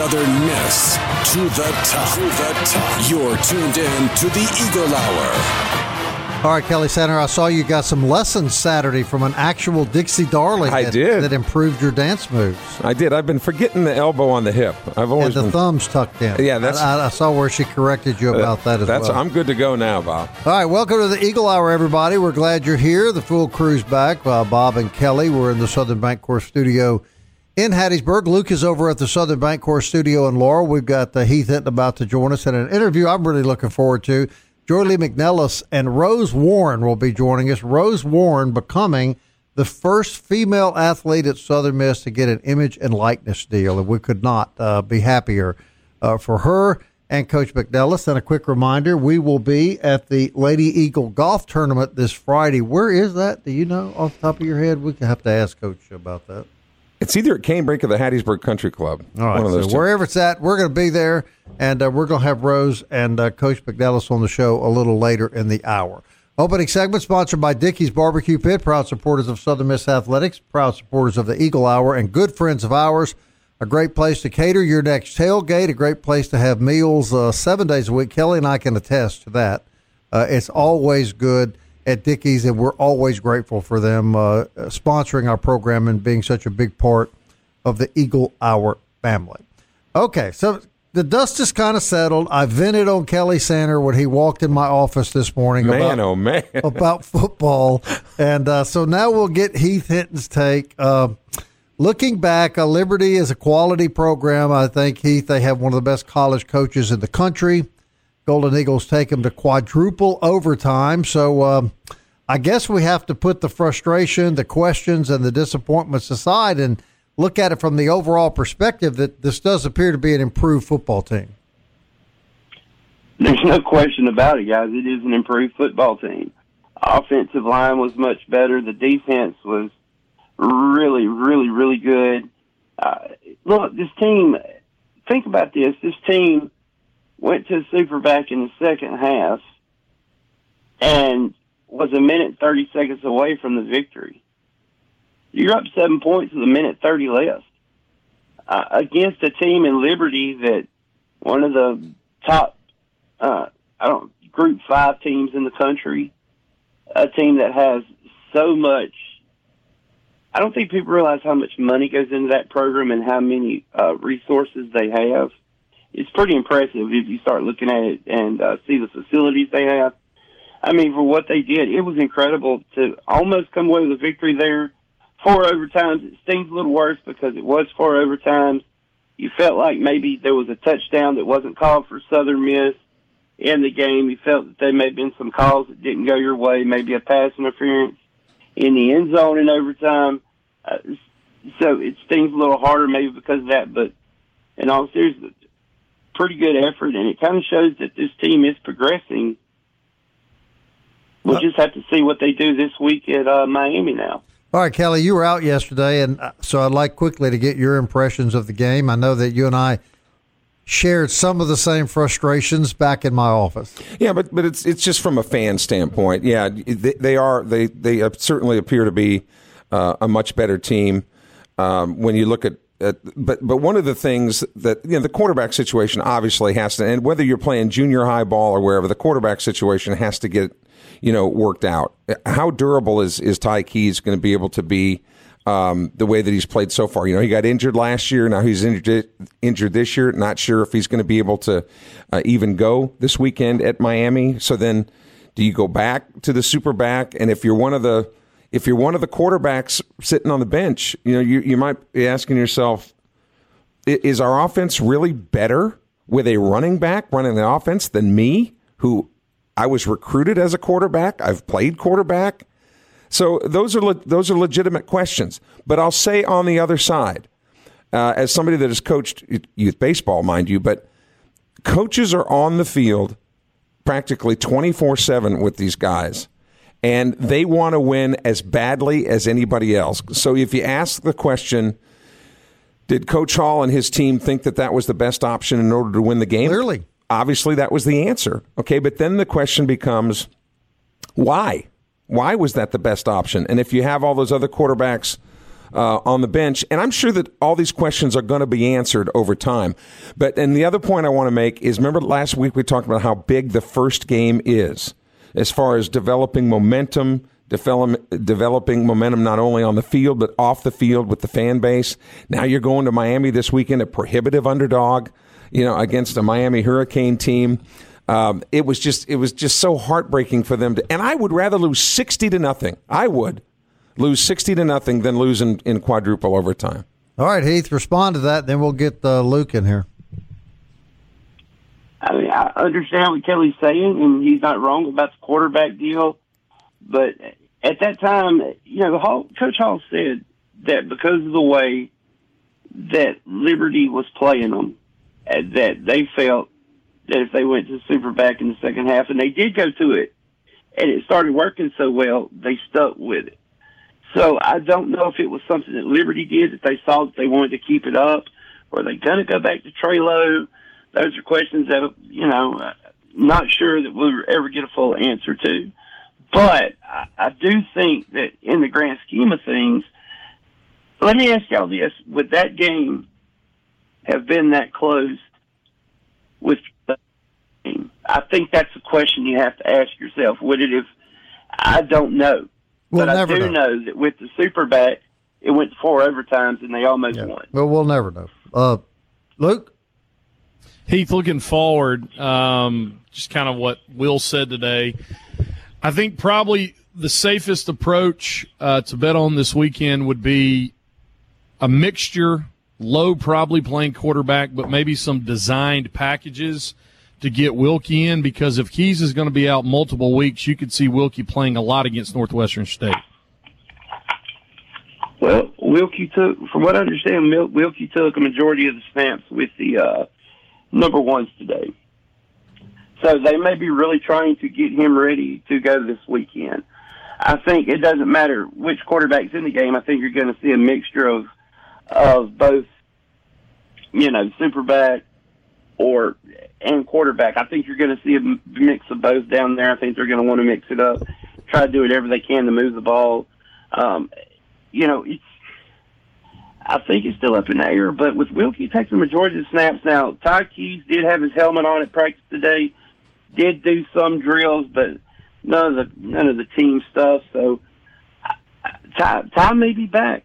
Southern Miss to the top. To the top. You're tuned in to the Eagle Hour. All right, Kelly Sander, I saw you got some lessons Saturday from an actual Dixie Darling. I did. That improved your dance moves. I did. I've been forgetting the elbow on the hip. I've always been... thumbs tucked in. Yeah, that's. I saw where she corrected you about that as well. I'm good to go now, Bob. All right, welcome to the Eagle Hour, everybody. We're glad you're here. The full crew's back. Bob and Kelly. We're in the Southern Bancorp studio in Hattiesburg. Luke is over at the Southern Bancorp studio in Laurel. We've got Heath Hinton about to join us in an interview I'm really looking forward to. Joy Lee McNellis and Rose Warren will be joining us. Rose Warren becoming the first female athlete at Southern Miss to get an image and likeness deal, and we could not be happier for her and Coach McNellis. And a quick reminder, we will be at the Lady Eagle Golf Tournament this Friday. Where is that? Do you know off the top of your head? We have to ask Coach about that. It's either at Canebrake or the Hattiesburg Country Club. All right, so wherever it's at, we're going to be there, and we're going to have Rose and Coach McNellis on the show a little later in the hour. Opening segment sponsored by Dickey's Barbecue Pit, proud supporters of Southern Miss Athletics, proud supporters of the Eagle Hour, and good friends of ours. A great place to cater your next tailgate, a great place to have meals 7 days a week. Kelly and I can attest to that. It's always good at Dickey's, and we're always grateful for them sponsoring our program and being such a big part of the Eagle Hour family. Okay, so the dust is kind of settled. I vented on Kelly Sander when he walked in my office this morning about football, and so now we'll get Heath Hinton's take. Looking back, Liberty is a quality program. I think, Heath, they have one of the best college coaches in the country. Golden Eagles take them to quadruple overtime. So I guess we have to put the frustration, the questions, and the disappointments aside and look at it from the overall perspective that this does appear to be an improved football team. There's no question about it, guys. It is an improved football team. Offensive line was much better. The defense was really, really, really good. Look, this team, think about this. This team went to the Super back in the second half and was a minute 30 seconds away from the victory. You're up 7 points with a minute 30 left against a team in Liberty that one of the top, Group 5 teams in the country, a team that has so much. I don't think people realize how much money goes into that program and how many resources they have. It's pretty impressive if you start looking at it and see the facilities they have. I mean, for what they did, it was incredible to almost come away with a victory there. 4 overtimes, it stings a little worse because it was 4 overtimes. You felt like maybe there was a touchdown that wasn't called for Southern Miss in the game. You felt that there may have been some calls that didn't go your way, maybe a pass interference in the end zone in overtime. So it stings a little harder maybe because of that, but in all seriousness, pretty good effort, and it kind of shows that this team is progressing. We'll just have to see what they do this week at Miami now. All right, Kelly, you were out yesterday, and so I'd like quickly to get your impressions of the game. I know that you and I shared some of the same frustrations back in my office. Yeah, but it's just from a fan standpoint. Yeah, they certainly appear to be a much better team when you look at. But one of the things that, you know, the quarterback situation obviously has to, and whether you're playing junior high ball or wherever, the quarterback situation has to get, you know, worked out. How durable is Ty Keyes going to be able to be the way that he's played so far. You know, he got injured last year. Now he's injured this year. Not sure if he's going to be able to even go this weekend at Miami. So then do you go back to the super back? And if you're one of the quarterbacks sitting on the bench, you know, you might be asking yourself, is our offense really better with a running back running the offense than me, who I was recruited as a quarterback? I've played quarterback. So those are legitimate questions. But I'll say on the other side, as somebody that has coached youth baseball, mind you, but coaches are on the field practically 24/7 with these guys, and they want to win as badly as anybody else. So if you ask the question, did Coach Hall and his team think that that was the best option in order to win the game? Clearly. Obviously, that was the answer. Okay, but then the question becomes, why? Why was that the best option? And if you have all those other quarterbacks on the bench, and I'm sure that all these questions are going to be answered over time. But and the other point I want to make is, remember last week we talked about how big the first game is as far as developing momentum, developing momentum not only on the field but off the field with the fan base. Now you're going to Miami this weekend, a prohibitive underdog, you know, against a Miami Hurricane team. It was just so heartbreaking for them. And I would rather lose 60-0. I would lose 60-0 than lose in quadruple overtime. All right, Heath, respond to that. Then we'll get Luke in here. I mean, I understand what Kelly's saying, and he's not wrong about the quarterback deal. But at that time, you know, Coach Hall said that because of the way that Liberty was playing them, that they felt that if they went to Superback in the second half, and they did go to it, and it started working so well, they stuck with it. So I don't know if it was something that Liberty did, that they saw that they wanted to keep it up, or are they going to go back to Trello? Those are questions that, you know, not sure that we'll ever get a full answer to. But I do think that in the grand scheme of things, let me ask y'all this. Would that game have been that close with the game? I think that's a question you have to ask yourself. Would it have? I don't know. But I do know that with the Superback, it went 4 overtimes and they almost won. Well, we'll never know. Luke? Heath, looking forward, just kind of what Will said today, I think probably the safest approach to bet on this weekend would be a mixture, Low probably playing quarterback, but maybe some designed packages to get Wilkie in, because if Keyes is going to be out multiple weeks, you could see Wilkie playing a lot against Northwestern State. Well, from what I understand, Wilkie took a majority of the snaps with the number ones today. So they may be really trying to get him ready to go this weekend. I think it doesn't matter which quarterback's in the game. I think you're going to see a mixture of both, you know, superback and quarterback. I think you're going to see a mix of both down there. I think they're going to want to mix it up, try to do whatever they can to move the ball. You know, I think it's still up in the air. But with Wilkie taking the majority of the snaps now, Ty Keyes did have his helmet on at practice today, did do some drills, but none of the team stuff. So Ty may be back.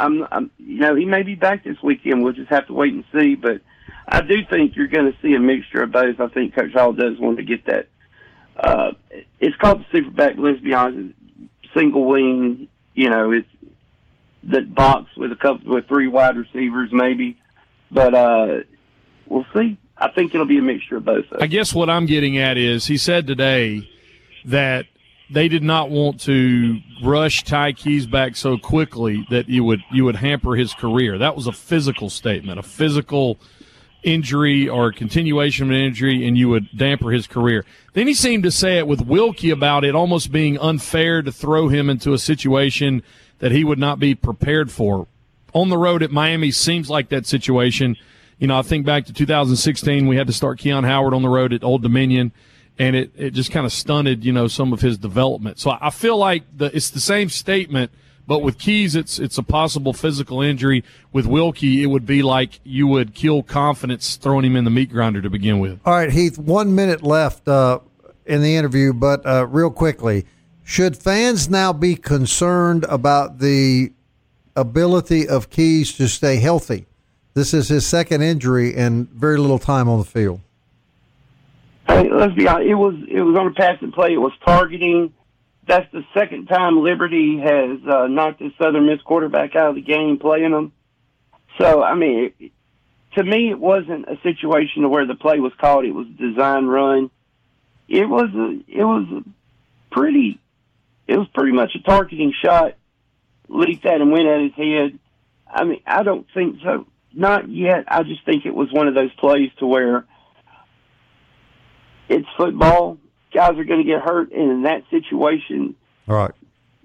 You know, he may be back this weekend. We'll just have to wait and see. But I do think you're going to see a mixture of both. I think Coach Hall does want to get that. It's called the Superback, let's be honest. Single wing, you know, it's the box with three wide receivers maybe. But we'll see. I think it'll be a mixture of both. I guess what I'm getting at is he said today that they did not want to rush Ty Keyes back so quickly that you would hamper his career. That was a physical statement, a physical injury or continuation of an injury, and you would damper his career. Then he seemed to say it with Wilkie about it almost being unfair to throw him into a situation that he would not be prepared for. On the road at Miami seems like that situation. You know, I think back to 2016, we had to start Keon Howard on the road at Old Dominion. And it just kind of stunted, you know, some of his development. So I feel like it's the same statement, but with Keyes, it's a possible physical injury. With Wilkie, it would be like you would kill confidence throwing him in the meat grinder to begin with. All right, Heath, 1 minute left in the interview, but real quickly, should fans now be concerned about the ability of Keyes to stay healthy? This is his second injury and very little time on the field. Hey, let's be honest. It was on a passing play. It was targeting. That's the second time Liberty has knocked the Southern Miss quarterback out of the game playing them. So, I mean, to me, it wasn't a situation where the play was called. It was a design run. It was pretty much a targeting shot. Leaped at him, went at his head. I mean, I don't think so. Not yet. I just think it was one of those plays to where it's football. Guys are going to get hurt, and in that situation, all right,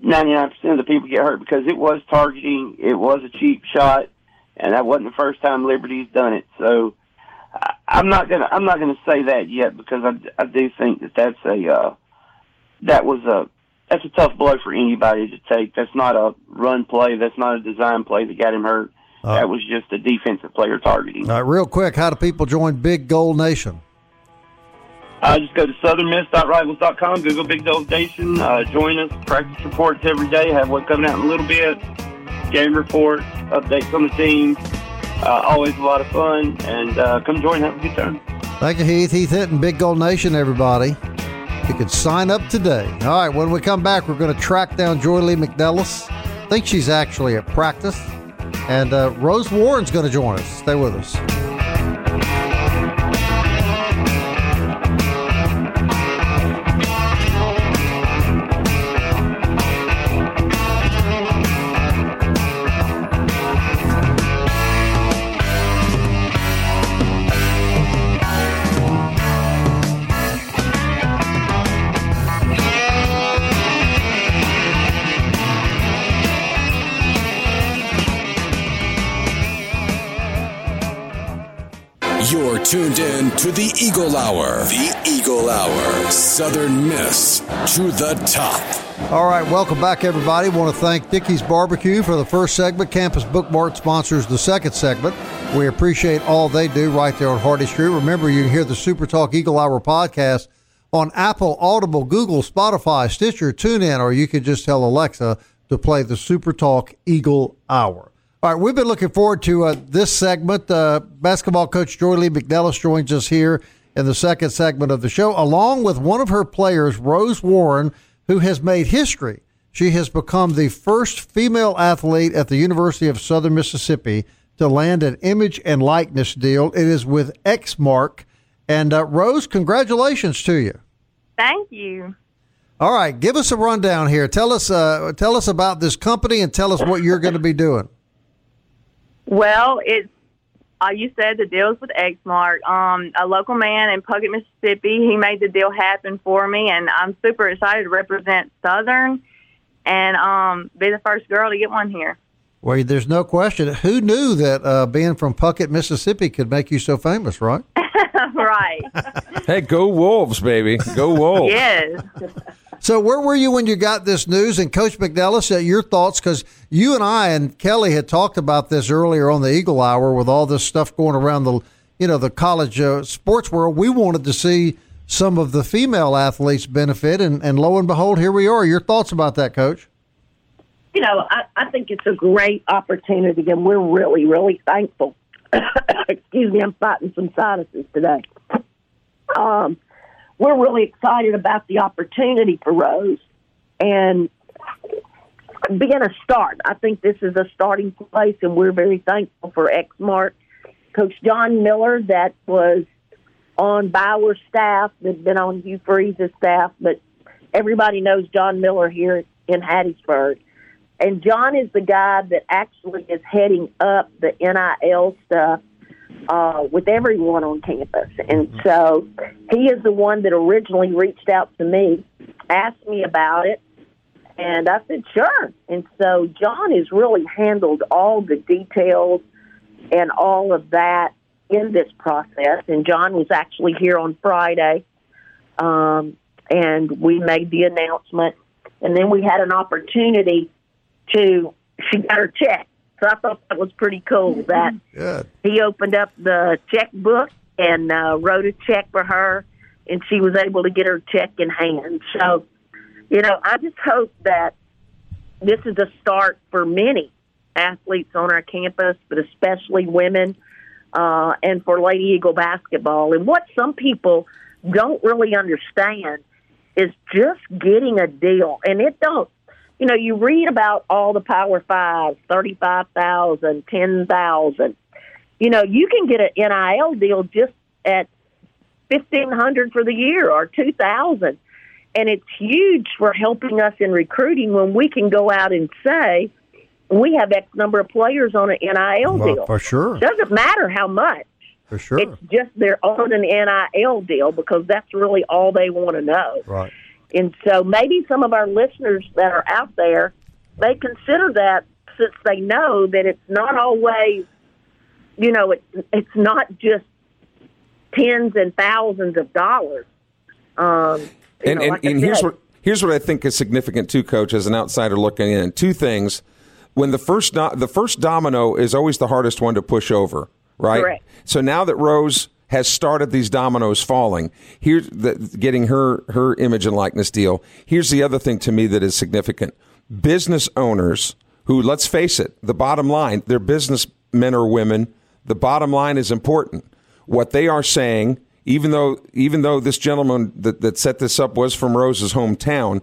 99% of the people get hurt because it was targeting. It was a cheap shot, and that wasn't the first time Liberty's done it. So I'm not gonna say that yet because I do think that's a tough blow for anybody to take. That's not a run play. That's not a design play that got him hurt. That was just a defensive player targeting. All right, real quick, how do people join Big Gold Nation? Just go to southernmiss.rivals.com, Google Big Gold Nation, join us, practice reports every day, have one coming out in a little bit, game reports, updates on the team. Always a lot of fun, and come join, have a good time. Thank you, Heath. Heath Hinton, Big Gold Nation, everybody. You can sign up today. All right, when we come back, we're going to track down Joy Lee McNellis. I think she's actually at practice. And Rose Warren's going to join us. Stay with us. Tuned in to the Eagle Hour. The Eagle Hour. Southern Miss to the top. All right, welcome back, everybody. Want to thank Dickey's Barbecue for the first segment. Campus Bookmart sponsors the second segment. We appreciate all they do right there on Hardy Street. Remember, you can hear the Super Talk Eagle Hour podcast on Apple, Audible, Google, Spotify, Stitcher, TuneIn, or you can just tell Alexa to play the Super Talk Eagle Hour. All right, we've been looking forward to this segment. Basketball coach Joy Lee McNellis joins us here in the second segment of the show, along with one of her players, Rose Warren, who has made history. She has become the first female athlete at the University of Southern Mississippi to land an image and likeness deal. It is with Exmark. And, Rose, congratulations to you. Thank you. All right, give us a rundown here. Tell us about this company and tell us what you're going to be doing. Well, you said the deal's with Exmark. A local man in Puckett, Mississippi, he made the deal happen for me, and I'm super excited to represent Southern and be the first girl to get one here. Well, there's no question. Who knew that being from Puckett, Mississippi could make you so famous, right? Right. Hey, go Wolves, baby. Go Wolves. Yes. So where were you when you got this news? And Coach McNellis, your thoughts, because you and I and Kelly had talked about this earlier on the Eagle Hour with all this stuff going around the college sports world. We wanted to see some of the female athletes benefit, and lo and behold, here we are. Your thoughts about that, Coach? You know, I think it's a great opportunity, and we're really, really thankful. Excuse me, I'm fighting some sinuses today. We're really excited about the opportunity for Rose and being a start. I think this is a starting place, and we're very thankful for Exmark. Coach John Miller, that was on Bauer's staff, that's been on Hugh Freeze's staff, but everybody knows John Miller here in Hattiesburg. And John is the guy that actually is heading up the NIL stuff with everyone on campus. And so he is the one that originally reached out to me, asked me about it, and I said, sure. And so John has really handled all the details and all of that in this process. And John was actually here on Friday, and we made the announcement. And then we had an opportunity to – she got her check. So I thought that was pretty cool that he opened up the checkbook and wrote a check for her, and she was able to get her check in hand. So, you know, I just hope that this is a start for many athletes on our campus, but especially women, and for Lady Eagle basketball. And what some people don't really understand is just getting a deal. And it don't, you know, you read about all the Power Fives, 35,000, 10,000. You know, you can get an NIL deal just at 1,500 for the year or 2,000. And it's huge for helping us in recruiting when we can go out and say, we have X number of players on an NIL deal. For sure. Doesn't matter how much. For sure. It's just they're on an NIL deal because that's really all they want to know. Right. And so maybe some of our listeners that are out there, they consider that since they know that it's not always, you know, it's not just tens and thousands of dollars. Here's what I think is significant too, Coach, as an outsider looking in. Two things. When the first domino is always the hardest one to push over, right? Correct. So now that Rose has started these dominoes falling, here's getting her image and likeness deal. Here's the other thing to me that is significant. Business owners who, let's face it, the bottom line, they're businessmen or women. The bottom line is important. What they are saying, even though this gentleman that set this up was from Rose's hometown,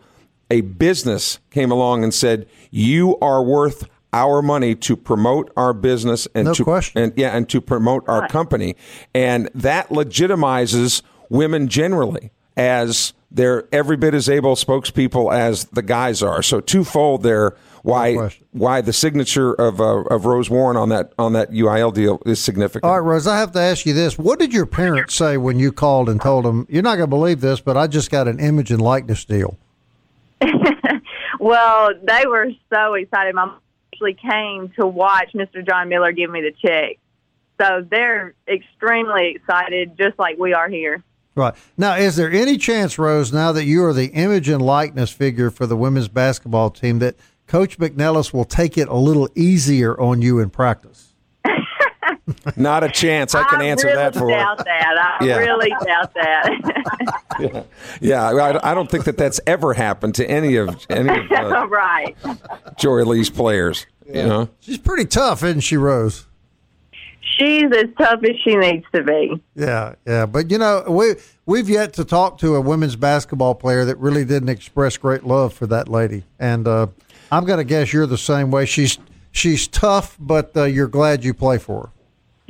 a business came along and said, "You are worth our money to promote our business and to promote our company," and that legitimizes women generally as they're every bit as able spokespeople as the guys are. So twofold there, why the signature of Rose Warren on that UIL deal is significant. All right, Rose, I have to ask you this: what did your parents say when you called and told them, "You're not going to believe this, but I just got an image and likeness deal"? Well, they were so excited. My mom actually came to watch Mr. John Miller give me the check. So they're extremely excited, just like we are here. Right. Now, is there any chance, Rose, now that you are the image and likeness figure for the women's basketball team, that Coach McNellis will take it a little easier on you in practice? Not a chance. I can answer that for you. I really doubt that. I don't think that's ever happened to any of right. Joy Lee's players. Yeah. You know? She's pretty tough, isn't she, Rose? She's as tough as she needs to be. Yeah. But, you know, we've yet to talk to a women's basketball player that really didn't express great love for that lady. And I'm going to guess you're the same way. She's tough, but you're glad you play for her.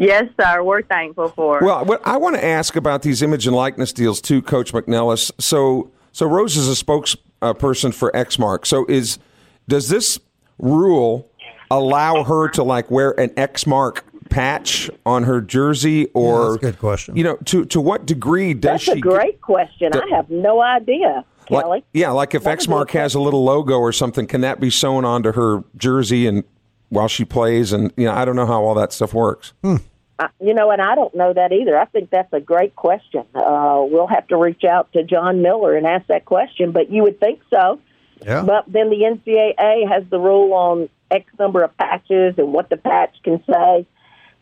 Yes, sir. We're thankful for her. Well, what I want to ask about these image and likeness deals too, Coach McNellis. So Rose is a spokesperson for Exmark. So does this rule allow her to like wear an Exmark patch on her jersey, or that's a good question? You know, to what degree does she? That's a great question. I have no idea. Kelly. Like if Exmark has a little logo or something, can that be sewn onto her jersey and while she plays? And, you know, I don't know how all that stuff works. You know, and I don't know that either. I think that's a great question. We'll have to reach out to John Miller and ask that question, but you would think so. Yeah. But then the NCAA has the rule on X number of patches and what the patch can say.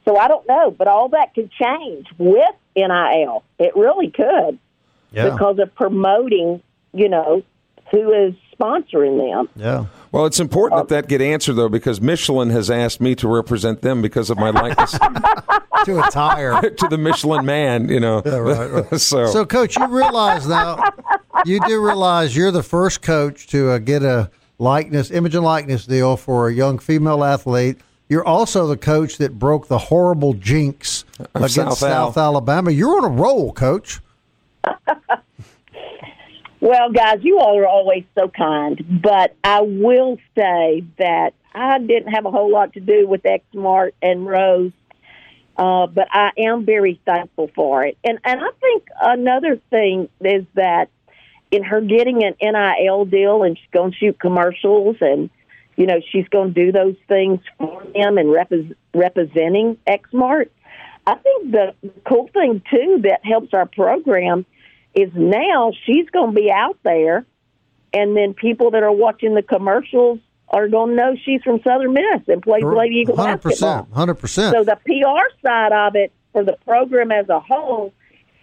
So I don't know, but all that could change with NIL. It really could because of promoting, you know, who is sponsoring them. Yeah. Well, it's important that get answered, though, because Michelin has asked me to represent them because of my likeness to a tire to the Michelin man, you know. Yeah, right. So, Coach, you do realize you're the first coach to get a likeness, image and likeness deal for a young female athlete. You're also the coach that broke the horrible jinx against South Alabama. You're on a roll, Coach. Well, guys, you all are always so kind, but I will say that I didn't have a whole lot to do with Exmark and Rose, but I am very thankful for it. And I think another thing is that in her getting an NIL deal and she's going to shoot commercials and, you know, she's going to do those things for them and representing Exmark, I think the cool thing, too, that helps our program is now she's going to be out there, and then people that are watching the commercials are going to know she's from Southern Miss and plays Lady Eagle basketball. 100%. So the PR side of it for the program as a whole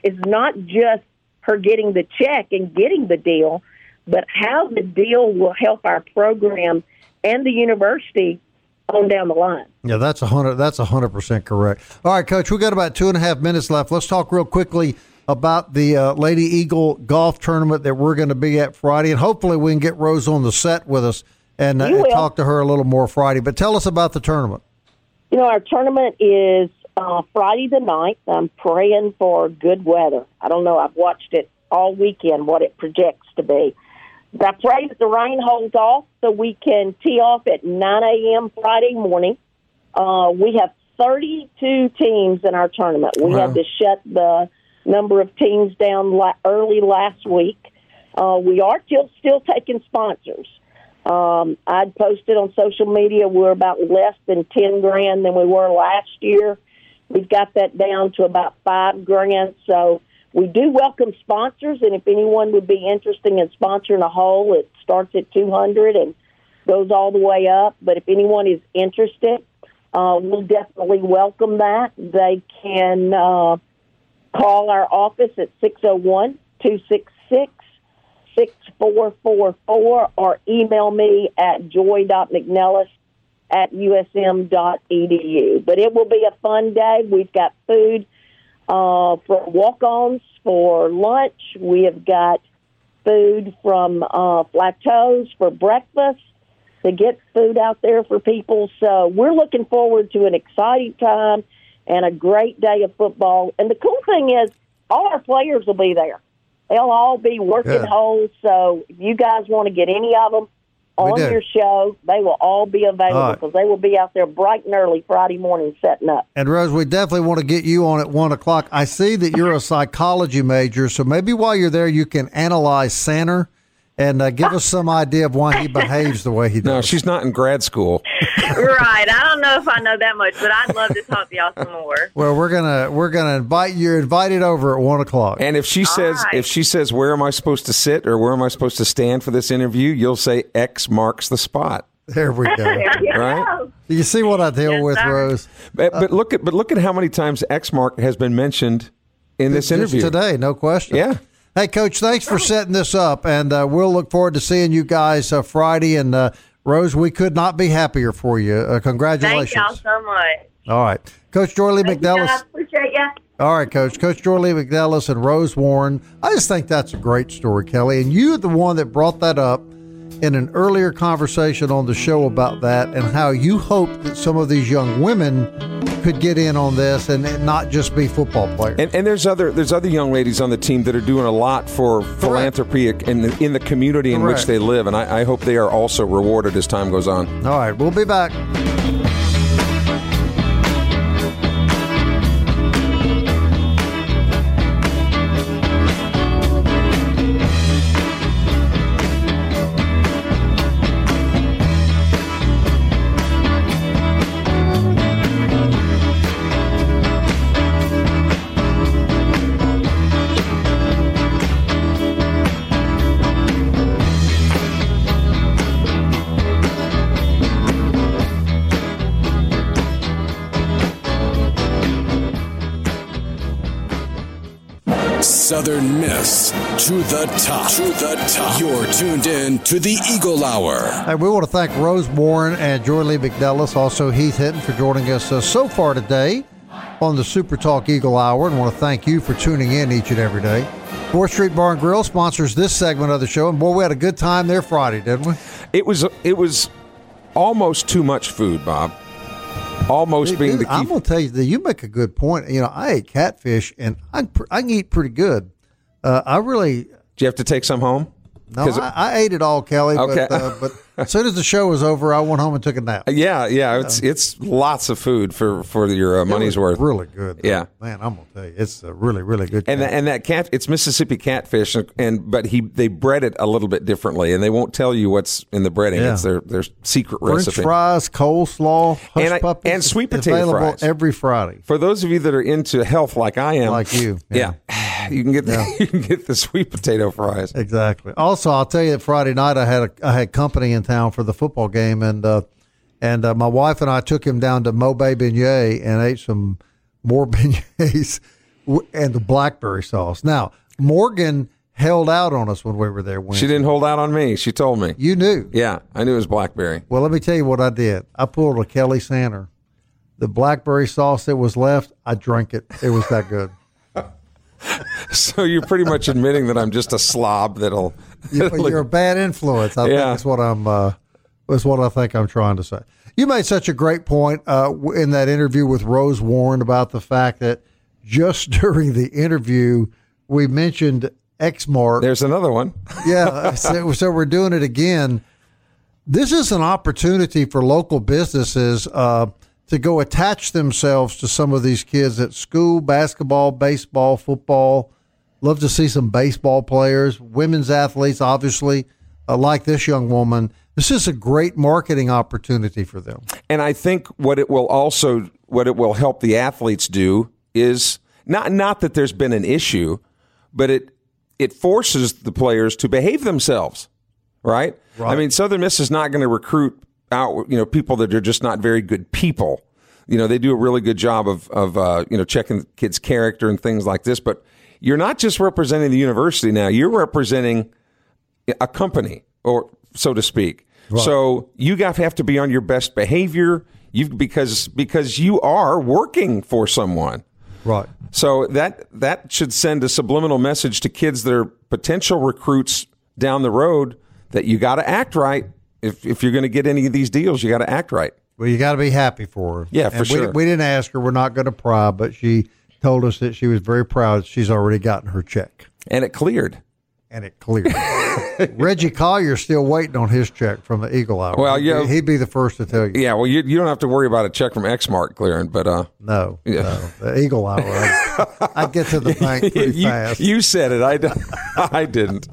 is not just her getting the check and getting the deal, but how the deal will help our program and the university on down the line. Yeah, that's 100. That's 100% correct. All right, Coach, we got about 2.5 minutes left. Let's talk real quickly about the Lady Eagle golf tournament that we're going to be at Friday, and hopefully we can get Rose on the set with us and talk to her a little more Friday. But tell us about the tournament. You know, our tournament is Friday the 9th. I'm praying for good weather. I don't know. I've watched it all weekend, what it projects to be. I pray that the rain holds off so we can tee off at 9 a.m. Friday morning. We have 32 teams in our tournament. We had to shut the number of teams down early last week. We are still taking sponsors. I'd posted on social media we're about less than $10,000 than we were last year. We've got that down to about $5,000. So we do welcome sponsors, and if anyone would be interested in sponsoring a hole, it starts at $200 and goes all the way up. But if anyone is interested, we'll definitely welcome that. They can call our office at 601-266-6444 or email me at joy.mcnellis@usm.edu. But it will be a fun day. We've got food for walk-ons, for lunch. We have got food from plateaus for breakfast, to get food out there for people. So we're looking forward to an exciting time and a great day of football. And the cool thing is all our players will be there. They'll all be working holes, so if you guys want to get any of them on your show, they will all be available because they will be out there bright and early Friday morning setting up. And, Rose, we definitely want to get you on at 1 o'clock. I see that you're a psychology major, so maybe while you're there you can analyze Santer and give us some idea of why he behaves the way he does. No, she's not in grad school. Right. I don't know if I know that much, but I'd love to talk to y'all some more. Well, we're gonna invite you. You're invited over at 1 o'clock. And if she says, where am I supposed to sit or where am I supposed to stand for this interview, you'll say X marks the spot. There we go. Right? You see what I deal with, Rose. But look at how many times Exmark has been mentioned in this interview today. No question. Yeah. Hey, Coach, thanks for setting this up, and we'll look forward to seeing you guys Friday. And, Rose, we could not be happier for you. Congratulations. Thank y'all so much. All right. Coach Joy Lee McNellis. I appreciate you. All right, Coach. Coach Joy Lee McNellis and Rose Warren. I just think that's a great story, Kelly. And you're the one that brought that up in an earlier conversation on the show about that and how you hope that some of these young women could get in on this and not just be football players. And there's other young ladies on the team that are doing a lot for philanthropy in the community in which they live, and I hope they are also rewarded as time goes on. All right, we'll be back. Southern Miss to the top. To the top. You're tuned in to the Eagle Hour. And we want to thank Rose Warren and Joy Lee McNellis, also Heath Hinton, for joining us so far today on the Super Talk Eagle Hour, and want to thank you for tuning in each and every day. 4th Street Bar and Grill sponsors this segment of the show, and boy, we had a good time there Friday, didn't we? It was almost too much food, Bob. Almost being the key. I'm going to tell you that you make a good point. You know, I ate catfish, and I can eat pretty good. Do you have to take some home? No, I ate it all, Kelly. Okay. But as soon as the show was over, I went home and took a nap. Yeah. It's lots of food for your money's worth. Really good. Though. Yeah, man, I'm going to tell you, it's a really, really good. It's Mississippi catfish, but they bread it a little bit differently, and they won't tell you what's in the breading. Yeah. It's their secret recipe. French fries, coleslaw, hush puppies, and sweet potato fries every Friday. For those of you that are into health, like I am, like you, yeah. You can get the sweet potato fries. Exactly. Also, I'll tell you that Friday night I had company in town for the football game, and my wife and I took him down to Mobay Beignet and ate some more beignets and the blackberry sauce. Now, Morgan held out on us when we were there Wednesday. She didn't hold out on me. She told me. You knew. Yeah, I knew it was blackberry. Well, let me tell you what I did. I pulled a Kelly Sander. The blackberry sauce that was left, I drank it. It was that good. So you're pretty much admitting that I'm just a slob that'll... You're a bad influence. I think that's what I think I'm trying to say. You made such a great point in that interview with Rose Warren about the fact that just during the interview, we mentioned Exmark. There's another one. Yeah, so we're doing it again. This is an opportunity for local businesses to go attach themselves to some of these kids at school, basketball, baseball, football. Love to see some baseball players, women's athletes, obviously, like this young woman. This is a great marketing opportunity for them. And I think what it will help the athletes do is not that there's been an issue, but it forces the players to behave themselves, right? I mean, Southern Miss is not going to recruit out, people that are just not very good people. They do a really good job of checking kids' character and things like this. But you're not just representing the university now; you're representing a company, or so to speak. Right. So you have to be on your best behavior, because you are working for someone. Right. So that should send a subliminal message to kids that are potential recruits down the road that you got to act right. If you're going to get any of these deals, you got to act right. Well, you got to be happy for her. Yeah, sure. We didn't ask her. We're not going to pry, but she told us that she was very proud. She's already gotten her check. And it cleared. Reggie Collier's still waiting on his check from the Eagle Hour. Well, he'd be the first to tell you. Yeah, well, you don't have to worry about a check from Exmark clearing, but no, the Eagle Hour. I get to the bank pretty fast. You said it. I didn't.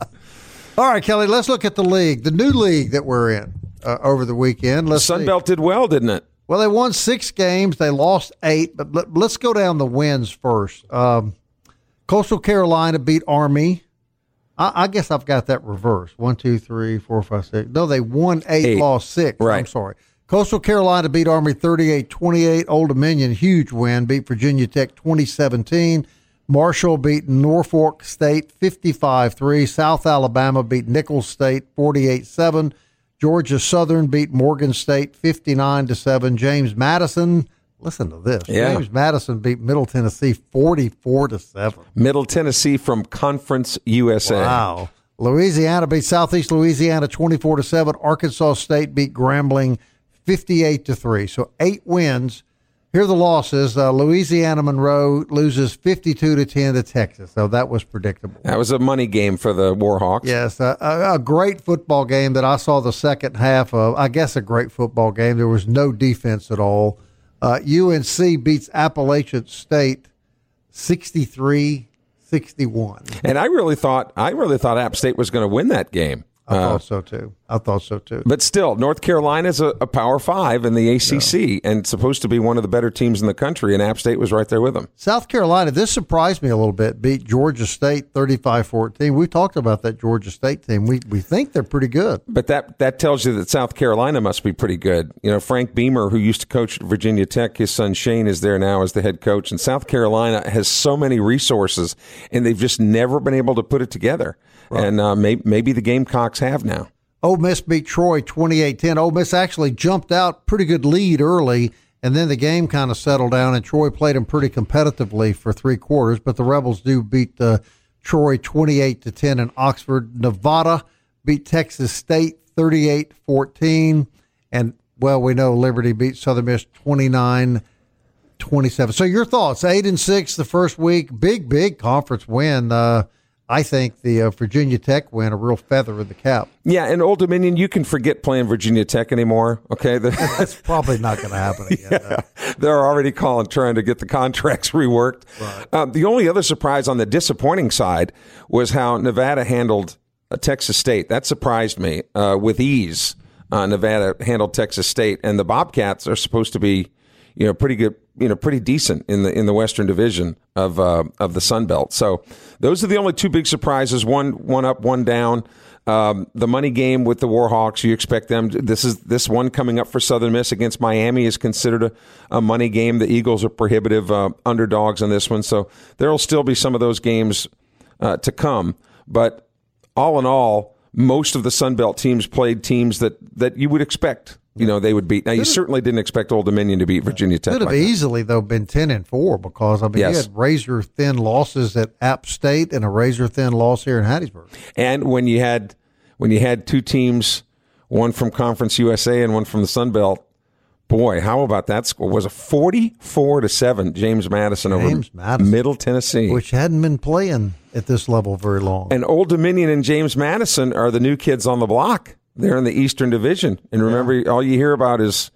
All right, Kelly. Let's look at the league, the new league that we're in over the weekend. Sunbelt did well, didn't it? Well, they won 6 games. They lost 8. But let's go down the wins first. Coastal Carolina beat Army. I guess I've got that reversed. 1, 2, 3, 4, 5, 6. No, they won 8. Lost 6. Right. I'm sorry. Coastal Carolina beat Army 38-28. Old Dominion, huge win, beat Virginia Tech 20-17. Marshall beat Norfolk State 55-3. South Alabama beat Nicholls State 48-7. Georgia Southern beat Morgan State 59-7. James Madison, listen to this. Yeah. James Madison beat Middle Tennessee 44-7. Middle Tennessee from Conference USA. Wow. Louisiana beat Southeast Louisiana 24-7. Arkansas State beat Grambling 58-3. So 8 wins. Here are the losses. Louisiana Monroe loses 52-10 to Texas. So that was predictable. That was a money game for the Warhawks. Yes, a great football game that I saw the second half of. I guess a great football game. There was no defense at all. UNC beats Appalachian State 63-61. And I really thought App State was going to win that game. I thought so, too. But still, North Carolina's a Power 5 in the ACC and supposed to be one of the better teams in the country, and App State was right there with them. South Carolina, this surprised me a little bit, beat Georgia State 35-14. We talked about that Georgia State team. We think they're pretty good. But that tells you that South Carolina must be pretty good. Frank Beamer, who used to coach Virginia Tech, his son Shane is there now as the head coach, and South Carolina has so many resources, and they've just never been able to put it together. Right. And maybe the Gamecocks have now. Ole Miss beat Troy 28-10. Ole Miss actually jumped out pretty good lead early, and then the game kind of settled down, and Troy played them pretty competitively for 3 quarters, but the Rebels do beat Troy 28-10 in Oxford. Nevada beat Texas State 38-14, and, well, we know Liberty beat Southern Miss 29-27. So your thoughts, 8-6 the first week, big conference win. I think the Virginia Tech win a real feather in the cap. Yeah, and Old Dominion, you can forget playing Virginia Tech anymore. Okay, that's probably not going to happen again. Yeah. They're already trying to get the contracts reworked. Right. The only other surprise on the disappointing side was how Nevada handled Texas State. That surprised me with ease. Nevada handled Texas State, and the Bobcats are supposed to be, pretty good. Pretty decent in the Western Division of the Sun Belt. So those are the only 2 big surprises. One up, one down. The money game with the Warhawks. You expect them. This one coming up for Southern Miss against Miami is considered a money game. The Eagles are prohibitive underdogs on this one. So there will still be some of those games to come. But all in all, most of the Sun Belt teams played teams that you would expect, you know, they would beat. Now, you certainly didn't expect Old Dominion to beat Virginia Tech. Could have easily, though, been 10-4 because, I mean, you had razor-thin losses at App State and a razor-thin loss here in Hattiesburg. And when you had two teams, one from Conference USA and one from the Sun Belt, boy, how about that score? Was a 44-7 James Madison over Middle Tennessee, which hadn't been playing at this level very long. And Old Dominion and James Madison are the new kids on the block. They're in the Eastern Division. And remember, all you hear about is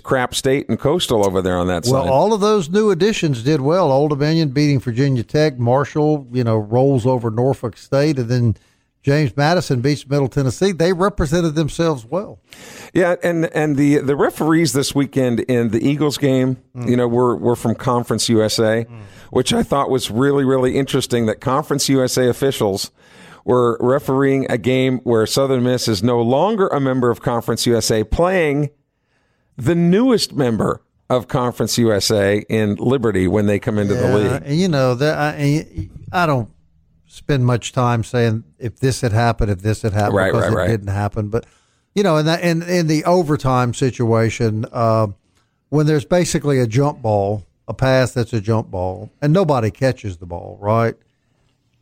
Crap State and Coastal over there on that side. Well, all of those new additions did well. Old Dominion beating Virginia Tech. Marshall, rolls over Norfolk State. And then James Madison beats Middle Tennessee. They represented themselves well. Yeah, and the referees this weekend in the Eagles game, were from Conference USA, which I thought was really, really interesting that Conference USA officials were refereeing a game where Southern Miss is no longer a member of Conference USA, playing the newest member of Conference USA in Liberty when they come into the league. I don't spend much time saying if this had happened, because it didn't happen. But, in the overtime situation, when there's basically a jump ball, a pass that's a jump ball, and nobody catches the ball, right?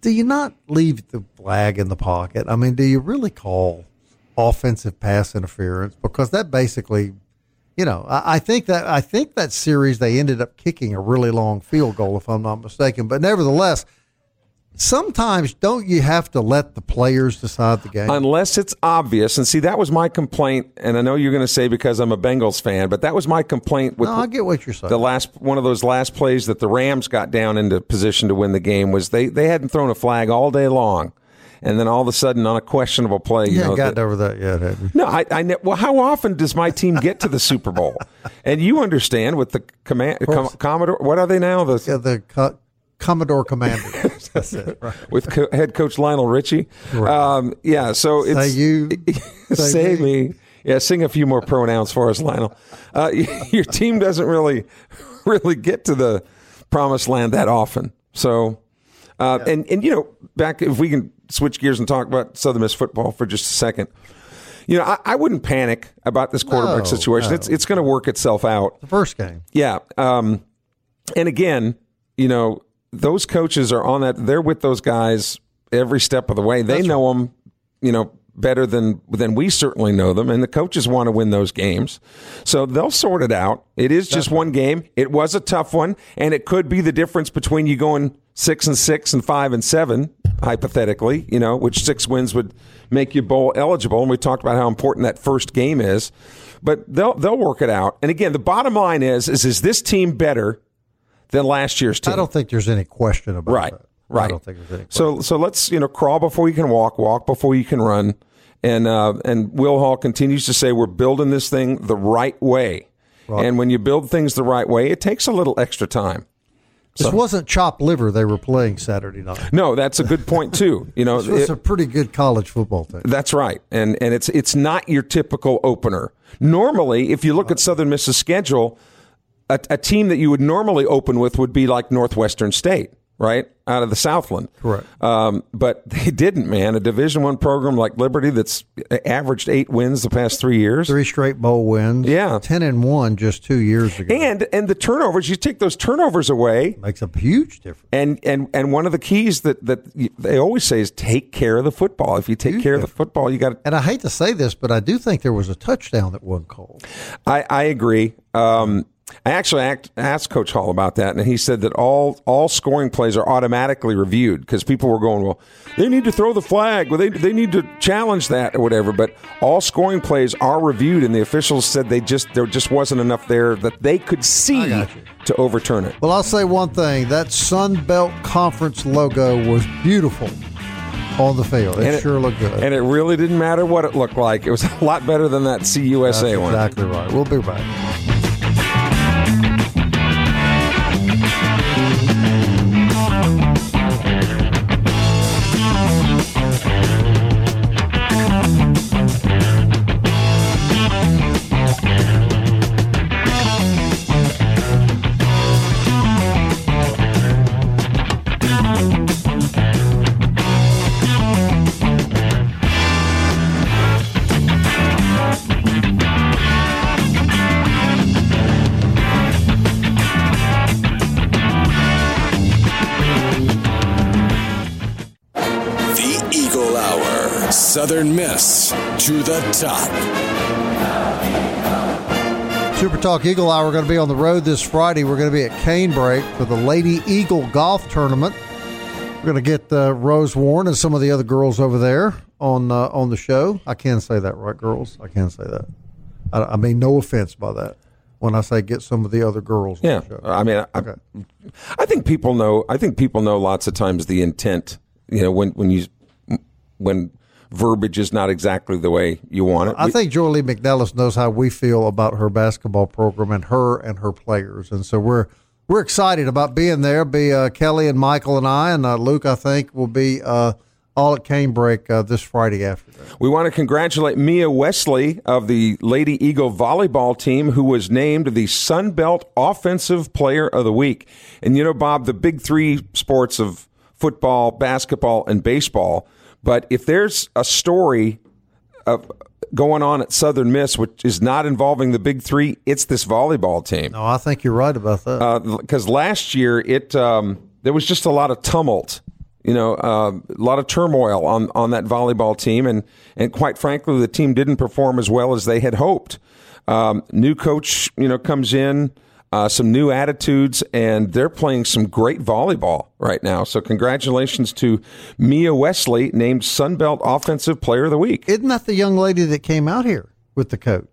Do you not leave the flag in the pocket? I mean, do you really call offensive pass interference? Because that basically, I think that series they ended up kicking a really long field goal, if I'm not mistaken. But nevertheless, sometimes don't you have to let the players decide the game? Unless it's obvious. And see, that was my complaint, and I know you're going to say because I'm a Bengals fan, but that was my complaint with I get what you're saying. The one of those last plays that the Rams got down into position to win the game was they hadn't thrown a flag all day long. And then all of a sudden, on a questionable play, you haven't gotten over that yet, have you? No, well, how often does my team get to the Super Bowl? And you understand with the Commodore, what are they now? The Commodore Commanders. That's it. Right. With head coach Lionel Richie. Right. So it's... Say me. Yeah, sing a few more pronouns for us, Lionel. Your team doesn't really get to the promised land that often. So, back, if we can switch gears and talk about Southern Miss football for just a second. I wouldn't panic about this quarterback situation. No. It's going to work itself out. The first game. Yeah. And again, those coaches are on that. They're with those guys every step of the way. They know them, better than we certainly know them. And the coaches want to win those games. So they'll sort it out. It is just one game. It was a tough one. And it could be the difference between you going 6-6 and 5-7, hypothetically, which 6 wins would make you bowl eligible. And we talked about how important that first game is. But they'll work it out. And again, the bottom line is this team better than last year's team? I don't think there's any question about that. Right. I don't think there's any question. So let's, crawl before you can walk, walk before you can run. And Will Hall continues to say we're building this thing the right way. Right. And when you build things the right way, it takes a little extra time. So. This wasn't chopped liver they were playing Saturday night. No, that's a good point, too. It's a pretty good college football team. That's right. And it's not your typical opener. Normally, if you look at Southern Miss's schedule, a team that you would normally open with would be like Northwestern State, right, out of the Southland. Correct. But they didn't, man. A Division I program like Liberty that's averaged 8 wins the past 3 years. 3 straight bowl wins. Yeah. 10-1 just 2 years ago. And the turnovers, you take those turnovers away. Makes a huge difference. And one of the keys that they always say is take care of the football. If you take care of the football, you got to. And I hate to say this, but I do think there was a touchdown that wasn't called. I agree. I actually asked Coach Hall about that, and he said that all scoring plays are automatically reviewed because people were going, well, they need to throw the flag. Well, they need to challenge that or whatever. But all scoring plays are reviewed, and the officials said there just wasn't enough there that they could see to overturn it. Well, I'll say one thing. That Sun Belt Conference logo was beautiful on the field. It sure looked good. And it really didn't matter what it looked like. It was a lot better than that CUSA one. That's exactly right. We'll be back. Southern Miss to the top. Super Talk Eagle Hour, we're going to be on the road this Friday. We're going to be at Canebrake for the Lady Eagle Golf Tournament. We're going to get Rose Warren and some of the other girls over there on the show. I can say that, right, girls? I can say that. I mean, no offense by that. When I say get some of the other girls, yeah, on the show. I mean, okay. I think people know lots of times the intent. You know, when verbiage is not exactly the way you want it. I think Joy Lee McNellis knows how we feel about her basketball program and her players, and so we're excited about being there. Kelly and Michael and I and Luke, I think, will be all at Canebrake this Friday afternoon. We want to congratulate Mia Wesley of the Lady Eagle volleyball team, who was named the Sun Belt Offensive Player of the Week. And you know, Bob, the big three sports of football, basketball, and baseball. But if there's a story of going on at Southern Miss which is not involving the big three, it's this volleyball team. No, I think you're right about that. Because last year there was just a lot of tumult. You know, a lot of turmoil on that volleyball team. And quite frankly, the team didn't perform as well as they had hoped. New coach, you know, comes in, some new attitudes, and they're playing some great volleyball right now. So congratulations to Mia Wesley, named Sunbelt Offensive Player of the Week. Isn't that the young lady that came out here with the coach?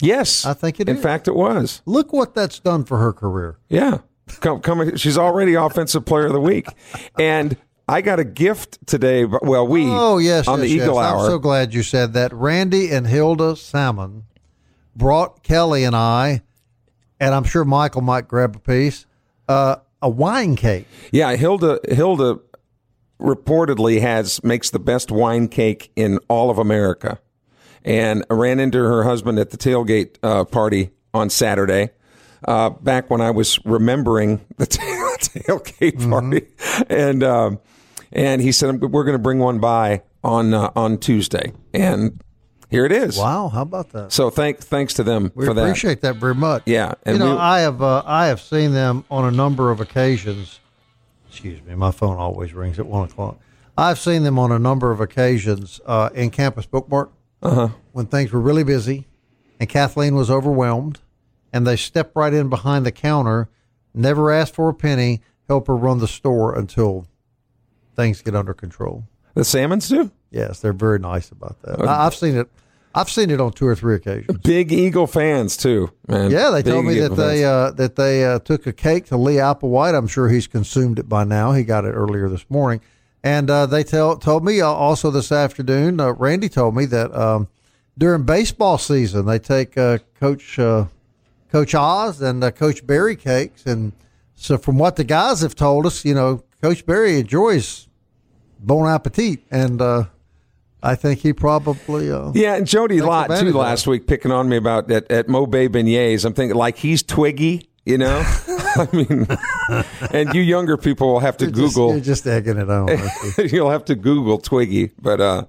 Yes. I think it is. In fact, it was. Look what that's done for her career. Yeah. She's already Offensive Player of the Week. And I got a gift today. Well, on the Eagle Hour. I'm so glad you said that. Randy and Hilda Salmon brought Kelly and I, and I'm sure Michael might grab a piece, a wine cake. Yeah, Hilda reportedly makes the best wine cake in all of America. And I ran into her husband at the tailgate party on Saturday. Back when I was remembering the tailgate party, mm-hmm. And he said, we're going to bring one by on Tuesday. And here it is. Wow, how about that? So thanks to them for that. We appreciate that very much. Yeah. And I have seen them on a number of occasions. Excuse me, my phone always rings at 1 o'clock. I've seen them on a number of occasions in Campus Bookmark, uh-huh, when things were really busy and Kathleen was overwhelmed, and they stepped right in behind the counter, never asked for a penny, help her run the store until things get under control. The Salmons do? Yes, they're very nice about that. Okay. I've seen it on two or three occasions. Big Eagle fans too, man. Yeah, they told me that they took a cake to Lee Apple White. I'm sure he's consumed it by now. He got it earlier this morning, and they told me also this afternoon. Randy told me that during baseball season they take Coach Oz and Coach Barry cakes. And so from what the guys have told us, you know, Coach Barry enjoys bon appetit. And I think he probably... and Jody Lott, too, last week picking on me about at Mo Bay Beignets. I'm thinking, like, he's Twiggy, you know? I mean, and you younger people will have to Google. You're just egging it on. You'll have to Google Twiggy. But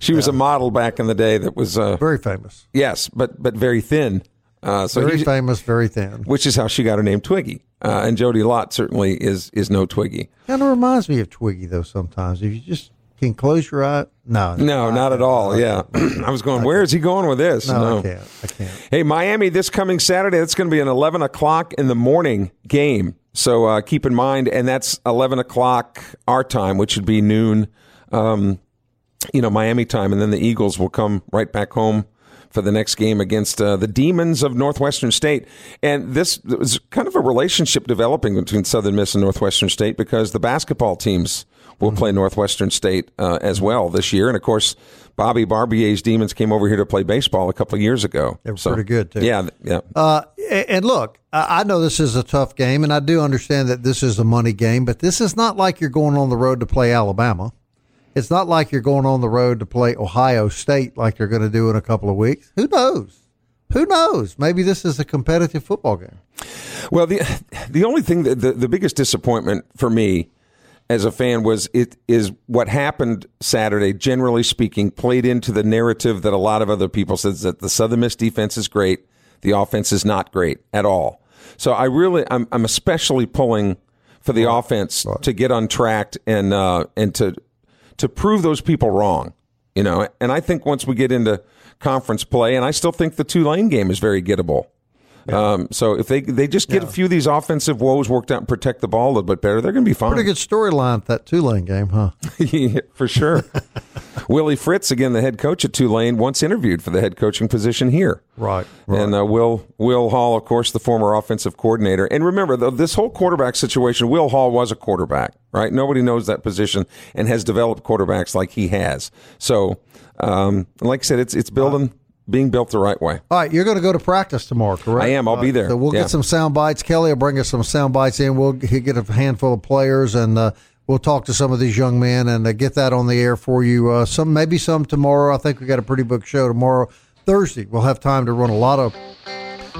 she was a model back in the day that was... very famous. Yes, but very thin. Very famous, very thin. Which is how she got her name Twiggy. And Jody Lott certainly is no Twiggy. Kind of reminds me of Twiggy, though, sometimes. If you just can close your eye. No, not at all. Yeah. I was going, where is he going with this? No, I can't. Hey, Miami this coming Saturday, it's going to be an 11 o'clock in the morning game. So keep in mind, and that's 11 o'clock our time, which would be noon, Miami time. And then the Eagles will come right back home for the next game against the Demons of Northwestern State. And this was kind of a relationship developing between Southern Miss and Northwestern State, because the basketball teams will play Northwestern State as well this year. And, of course, Bobby Barbier's Demons came over here to play baseball a couple of years ago. They were pretty good, too. Yeah. Yeah. And, look, I know this is a tough game, and I do understand that this is a money game, but this is not like you're going on the road to play Alabama. It's not like you're going on the road to play Ohio State like they're going to do in a couple of weeks. Who knows? Maybe this is a competitive football game. Well, the only thing, the biggest disappointment for me as a fan is what happened Saturday, generally speaking, played into the narrative that a lot of other people says that the Southern Miss defense is great. The offense is not great at all. So I'm especially pulling for the offense to get untracked and to prove those people wrong, you know. And I think once we get into conference play, and I still think the Tulane game is very gettable. Yeah. So if they just get a few of these offensive woes worked out and protect the ball a little bit better, they're going to be fine. Pretty good storyline at that Tulane game, huh? Yeah, for sure. Willie Fritz, again, the head coach at Tulane, once interviewed for the head coaching position here. Right. And Will Hall, of course, the former offensive coordinator. And remember, this whole quarterback situation, Will Hall was a quarterback, right? Nobody knows that position and has developed quarterbacks like he has. So, like I said, it's building... being built the right way. All right, you're going to go to practice tomorrow, correct? I am. I'll be there. So we'll get some sound bites. Kelly will bring us some sound bites in. We'll get a handful of players, and we'll talk to some of these young men and get that on the air for you. Maybe some tomorrow. I think we got a pretty booked show tomorrow. Thursday, we'll have time to run a lot of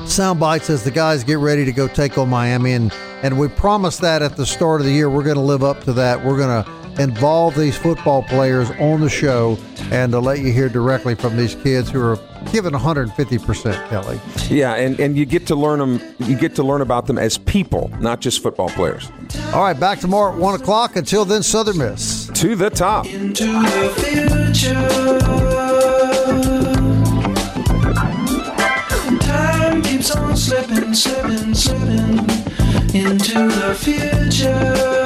sound bites as the guys get ready to go take on Miami. And we promised that at the start of the year, we're going to live up to that. We're going to involve these football players on the show and to let you hear directly from these kids who are given 150%, Kelly. Yeah, and you get to learn them. You get to learn about them as people, not just football players. All right, back tomorrow at 1:00. Until then, Southern Miss to the top. Into the future. Time keeps on slipping, slipping, slipping into the future.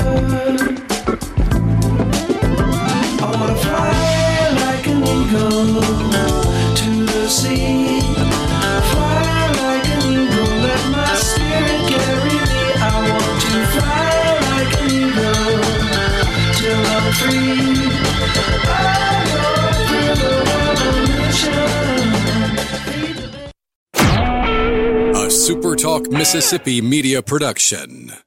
Go to the sea, fly like an eagle, let my spirit carry me. I want to fly like an eagle till I'm free. I go through the revolution. A SuperTalk Mississippi Media production.